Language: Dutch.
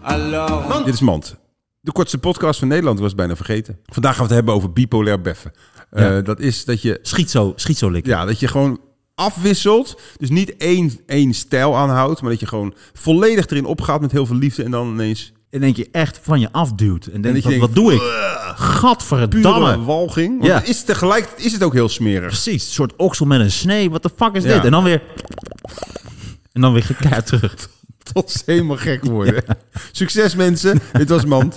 Hallo. Dit is Mand. De kortste podcast van Nederland, was bijna vergeten. Vandaag gaan we het hebben over bipolair beffen. Ja. Dat is dat je... Schietzo likken. Ja, dat je gewoon afwisselt. Dus niet één stijl aanhoudt, maar dat je gewoon volledig erin opgaat met heel veel liefde en dan ineens... En denk je echt van je afduwt. En denk je, wat doe ik? Gadverdamme. Pure walging. Want tegelijkertijd is het ook heel smerig. Precies. Een soort oksel met een snee. Wat de fuck is dit? En dan weer gekaart terug. Tot ze helemaal gek worden. Ja. Succes mensen. Dit was Mand.